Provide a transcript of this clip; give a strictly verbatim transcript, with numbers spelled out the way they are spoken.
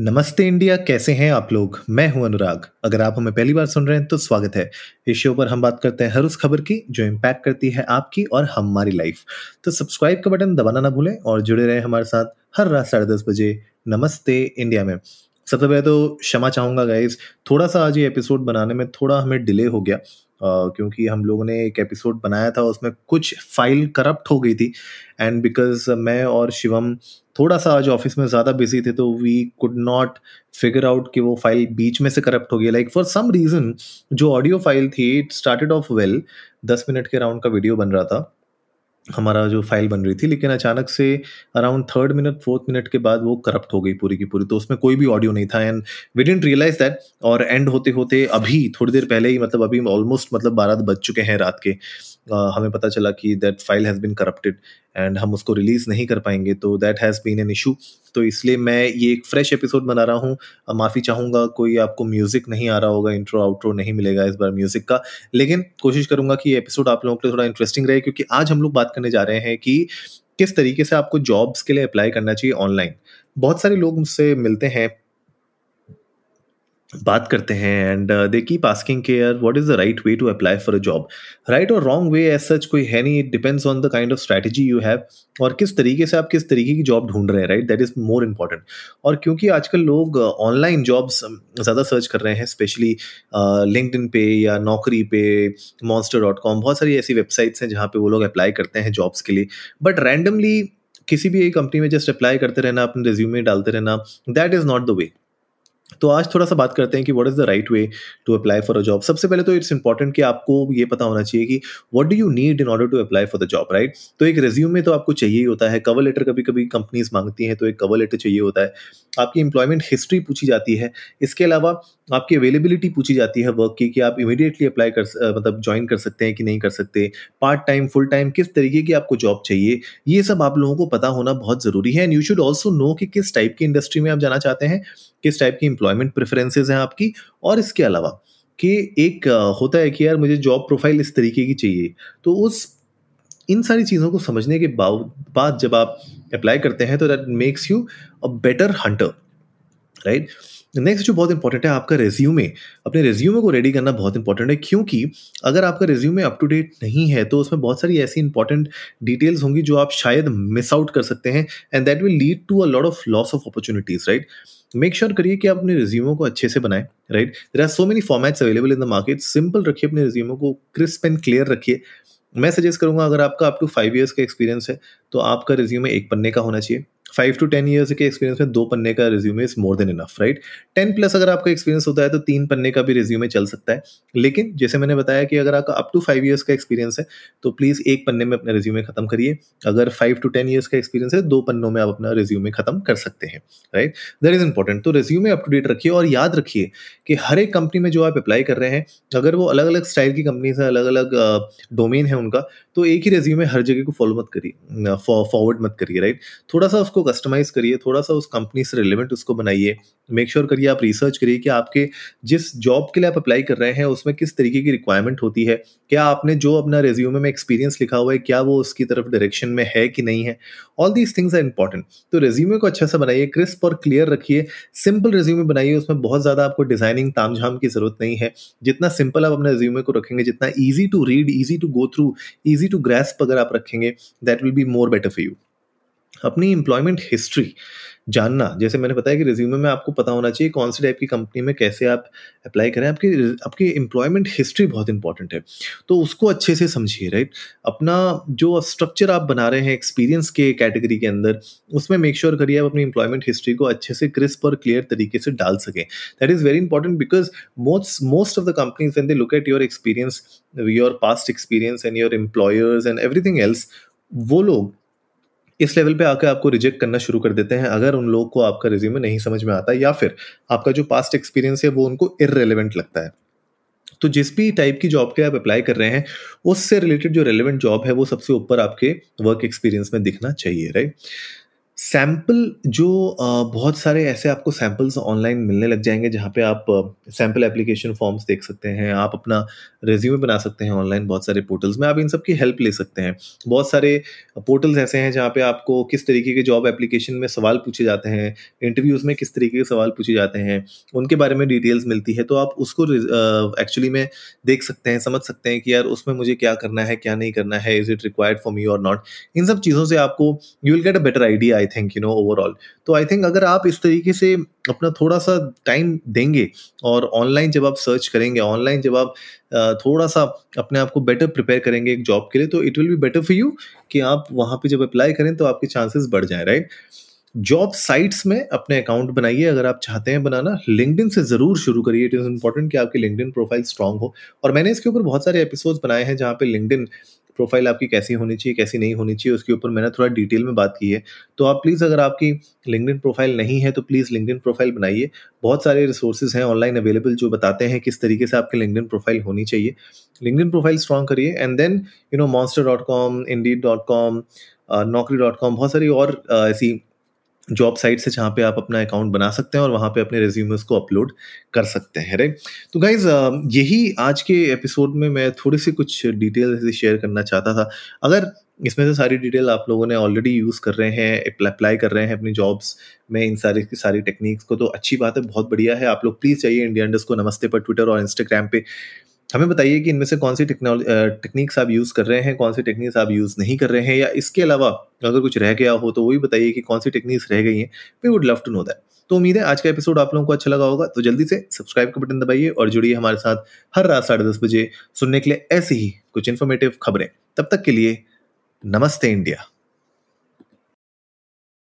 नमस्ते इंडिया, कैसे हैं आप लोग। मैं हूं अनुराग। अगर आप हमें पहली बार सुन रहे हैं तो स्वागत है। इस शो पर हम बात करते हैं हर उस खबर की जो इम्पैक्ट करती है आपकी और हमारी लाइफ। तो सब्सक्राइब का बटन दबाना ना भूलें और जुड़े रहें हमारे साथ हर रात साढ़े दस बजे नमस्ते इंडिया में। सबसे पहले तो क्षमा चाहूँगा गाइज, थोड़ा सा आज ये एपिसोड बनाने में थोड़ा हमें डिले हो गया, Uh, क्योंकि हम लोगों ने एक एपिसोड बनाया था, उसमें कुछ फाइल करप्ट हो गई थी। एंड बिकॉज मैं और शिवम थोड़ा सा आज ऑफिस में ज़्यादा बिजी थे, तो we could not figure out कि वो फाइल बीच में से करप्ट हो गई। लाइक फॉर सम रीज़न जो ऑडियो फाइल थी, इट स्टार्टेड ऑफ वेल, दस मिनट के राउंड का वीडियो बन रहा था हमारा, जो फाइल बन रही थी, लेकिन अचानक से around third minute fourth minute के बाद वो करप्ट हो गई पूरी की पूरी। तो उसमें कोई भी ऑडियो नहीं था and we didn't realise that. और एंड होते होते अभी थोड़ी देर पहले ही, मतलब अभी ऑलमोस्ट मतलब बारह बज चुके हैं रात के, uh, हमें पता चला कि that file has been corrupted and हम उसको रिलीज़ नहीं कर पाएंगे। तो that has been an issue. तो इसलिए मैं ये एक फ्रेश एपिसोड बना रहा हूँ। माफ़ी चाहूँगा, कोई आपको म्यूज़िक नहीं आ रहा होगा, इंट्रो आउट्रो नहीं मिलेगा इस बार म्यूज़िक का, लेकिन कोशिश करूँगा कि ये एपिसोड आप लोगों के लिए थोड़ा इंटरेस्टिंग रहे, क्योंकि आज हम लोग बात करने जा रहे हैं कि किस तरीके से आपको जॉब्स के लिए अप्लाई करना चाहिए ऑनलाइन। बहुत सारे लोग मुझसे मिलते हैं, बात करते हैं एंड दे कीप आस्किंग के यार what is the right way to apply for a job. Right और रॉन्ग वे एज सच कोई है नहीं, it depends on the kind of strategy you have और किस तरीके से आप किस तरीके की जॉब ढूंढ रहे हैं, right, that is more important. और क्योंकि आजकल लोग ऑनलाइन जॉब्स ज़्यादा सर्च कर रहे हैं, स्पेशली लिंक्डइन पे या नौकरी पे, मॉन्स्टर डॉट कॉम, बहुत सारी ऐसी वेबसाइट्स हैं जहाँ पे वो लोग अप्लाई करते हैं जॉब्स के लिए। बट रैंडमली किसी भी एक कंपनी में जस्ट अप्लाई करते रहना, अपने रिज्यूमे डालते रहना, that is not the way. तो आज थोड़ा सा बात करते हैं कि what is the right way to apply for a job. सबसे पहले तो इट्स इंपॉर्टेंट कि आपको ये पता होना चाहिए कि what do you need in order to apply for the job, right. तो एक रिज्यूमे तो आपको चाहिए ही होता है, कवर लेटर कभी कभी कंपनीज मांगती हैं, तो एक कवर लेटर चाहिए होता है। आपकी एम्प्लॉयमेंट हिस्ट्री पूछी जाती है, इसके अलावा आपकी अवेलेबिलिटी पूछी जाती है वर्क की, कि आप इमीडिएटली अप्लाई कर मतलब ज्वाइन कर सकते हैं कि नहीं कर सकते, पार्ट टाइम फुल टाइम, किस तरीके की आपको जॉब चाहिए, ये सब आप लोगों को पता होना बहुत ज़रूरी है। And you should also know कि किस टाइप की इंडस्ट्री में आप जाना चाहते हैं, किस टाइप की एम्प्लॉयमेंट प्रेफरेंसेस हैं आपकी। और इसके अलावा कि एक होता है कि यार मुझे जॉब प्रोफाइल इस तरीके की चाहिए, तो उस इन सारी चीज़ों को समझने के बाद जब आप अप्लाई करते हैं तो that makes you a better hunter, right. Next जो बहुत इंपॉर्टेंट है, आपका रेज्यूमे। अपने रेज्यूमे को रेडी करना बहुत इंपॉर्टेंट है, क्योंकि अगर आपका रेज्यूमे अप टू डेट नहीं है तो उसमें बहुत सारी ऐसी इंपॉर्टेंट डिटेल्स होंगी जो आप शायद मिस आउट कर सकते हैं and that will lead to a lot of loss of opportunities, right. Make sure करिए कि आप अपने रिज्यूमो को अच्छे से बनाएं, right. There are so many formats available in the market. Simple रखिए अपने रिज्यूमो को, क्रिस्प एंड क्लियर रखिए। मैं सजेस्ट करूंगा अगर आपका अप टू फाइव ईयर्स का एक्सपीरियंस है तो आपका रिज्यूमे एक पन्ने का होना चाहिए। फाइव टू टेन ईयर्स के एक्सपीरियंस में दो पन्ने का resume is more than enough, right. Ten plus अगर आपका एक्सपीरियंस होता है तो तीन पन्ने का भी रिज्यूमे चल सकता है, लेकिन जैसे मैंने बताया कि अगर आपका अप टू फाइव ईयर्स का एक्सपीरियंस है तो प्लीज़ एक पन्ने में अपना रिज्यूमे खत्म करिए। अगर फाइव टू टेन ईयर्स का एक्सपीरियंस है, दो पन्नों में आप अपना रिज्यूमे खत्म कर सकते हैं, राइट। That is important. तो रिज्यूमे अप टू डेट रखिए और याद रखिए कि हर एक कंपनी में जो आप अप्लाई कर रहे हैं, अगर वो अलग अलग स्टाइल की कंपनीज है, अलग अलग डोमेन है उनका, तो एक ही रिज्यूमे हर जगह को फॉलो मत करिए, फॉरवर्ड मत करिए, राइट। थोड़ा सा उसको कस्टमाइज करिए, थोड़ा सा उस कंपनी से रिलेवेंट उसको बनाइए। मेक श्योर करिए आप रिसर्च करिए कि आपके जिस जॉब के लिए आप अप्लाई कर रहे हैं उसमें किस तरीके की रिक्वायरमेंट होती है, क्या आपने जो अपना रिज्यूमे में एक्सपीरियंस लिखा हुआ है क्या वो उसकी तरफ डायरेक्शन में है कि नहीं है। All these things are important. तो रिज्यूमे को अच्छा सा बनाइए, क्रिस्प और क्लियर रखिए, सिंपल रिज्यूमे बनाइए। उसमें बहुत ज़्यादा आपको डिजाइनिंग ताम झाम की जरूरत नहीं है। जितना सिंपल आप अपने रिज्यूमे को रखेंगे, जितना easy to read, easy to go through, easy to grasp अगर आप रखेंगे, that will be more better for you. अपनी एम्प्लॉयमेंट हिस्ट्री जानना, जैसे मैंने बताया कि रिज्यूमे में आपको पता होना चाहिए कौन सी टाइप की कंपनी में कैसे आप अप्लाई करें। आपकी आपकी एम्प्लॉयमेंट हिस्ट्री बहुत इंपॉर्टेंट है, तो उसको अच्छे से समझिए, राइट। अपना जो स्ट्रक्चर आप बना रहे हैं एक्सपीरियंस के कैटेगरी के अंदर, उसमें मेक श्योर करिए आप अपनी एम्प्लॉयमेंट हिस्ट्री को अच्छे से क्रिस्प और क्लियर तरीके से डाल सकें। That is very important because most most of the companies when they look at your experience, your past experience and your employers and everything else, वो लोग इस लेवल पे आकर आपको रिजेक्ट करना शुरू कर देते हैं अगर उन लोगों को आपका रिज्यूमे नहीं समझ में आता या फिर आपका जो पास्ट एक्सपीरियंस है वो उनको इररिलेवेंट लगता है। तो जिस भी टाइप की जॉब के आप अप्लाई कर रहे हैं उससे रिलेटेड जो रेलेवेंट जॉब है वो सबसे ऊपर आपके वर्क एक्सपीरियंस में दिखना चाहिए, राइट। सैंपल जो अ, बहुत सारे ऐसे आपको सैंपल्स ऑनलाइन मिलने लग जाएंगे जहाँ पे आप सैंपल एप्लीकेशन फॉर्म्स देख सकते हैं, आप अपना रिज्यूमे बना सकते हैं ऑनलाइन, बहुत सारे पोर्टल्स में आप इन सब की हेल्प ले सकते हैं। बहुत सारे पोर्टल्स ऐसे हैं जहाँ पे आपको किस तरीके के जॉब एप्लीकेशन में सवाल पूछे जाते हैं, इंटरव्यूज़ में किस तरीके के सवाल पूछे जाते हैं उनके बारे में डिटेल्स मिलती है, तो आप उसको एक्चुअली में देख सकते हैं, समझ सकते हैं कि यार उसमें मुझे क्या करना है क्या नहीं करना है, is it required for me और नॉट। इन सब चीज़ों से आपको you will get a better idea I think you know overall. तो आई थिंक अगर आप इस तरीके से अपना थोड़ा सा टाइम देंगे और ऑनलाइन जब आप सर्च करेंगे, ऑनलाइन जब आप अ, थोड़ा सा अपने आप को बेटर प्रिपेयर करेंगे एक जॉब के लिए, तो it will be better for you कि आप वहाँ पे जब अप्लाई करें तो आपके चांसेस बढ़ जाए, राइट। जॉब साइट्स में अपने अकाउंट बनाइए अगर आप चाहते हैं बनाना, लिंक्डइन से ज़रूर शुरू करिए। इट इज़ इंपॉर्टेंट कि आपकी लिंक्डइन प्रोफाइल स्ट्रांग हो, और मैंने इसके ऊपर बहुत सारे एपिसोड्स बनाए हैं जहाँ पे लिंक्डइन प्रोफाइल आपकी कैसी होनी चाहिए कैसी नहीं होनी चाहिए उसके ऊपर मैंने थोड़ा डिटेल में बात की है। तो आप प्लीज़ अगर आपकी लिंक्डइन प्रोफाइल नहीं है तो प्लीज़ लिंक्डइन प्रोफाइल बनाइए। बहुत सारे रिसोर्सेज हैं ऑनलाइन अवेलेबल जो बताते हैं किस तरीके से आपकी लिंक्डइन प्रोफाइल होनी चाहिए। लिंक्डइन प्रोफाइल स्ट्रॉन्ग करिए and then you know Monster dot com, Indeed dot com, Naukri dot com, बहुत सारी और अ, ऐसी जॉब साइट्स है जहाँ पे आप अपना अकाउंट बना सकते हैं और वहाँ पे अपने रिज्यूम्स को अपलोड कर सकते हैं, राइट। तो गाइज यही आज के एपिसोड में मैं थोड़ी सी कुछ डिटेल ऐसे शेयर करना चाहता था। अगर इसमें से सारी डिटेल आप लोगों ने ऑलरेडी यूज़ कर रहे हैं, अप्लाई कर रहे हैं अपनी जॉब्स में इन सारी की सारी टेक्निक्स को, तो अच्छी बात है, बहुत बढ़िया है। आप लोग प्लीज़ जाइए इंडिया अंडरस्कोर नमस्ते पर ट्विटर और इंस्टाग्राम पे हमें बताइए कि इनमें से कौन सी टेक्नोलॉजी टेक्निक्स आप यूज़ कर रहे हैं, कौन सी टेक्निक्स आप यूज़ नहीं कर रहे हैं, या इसके अलावा अगर कुछ रह गया हो तो वो भी बताइए कि कौन सी टेक्निक्स रह गई हैं। We would love to know that. तो उम्मीद है आज का एपिसोड आप लोगों को अच्छा लगा होगा, तो जल्दी से सब्सक्राइब का बटन दबाइए और जुड़िए हमारे साथ हर रात साढ़े दस बजे सुनने के लिए ऐसी ही कुछ इन्फॉर्मेटिव खबरें। तब तक के लिए नमस्ते इंडिया।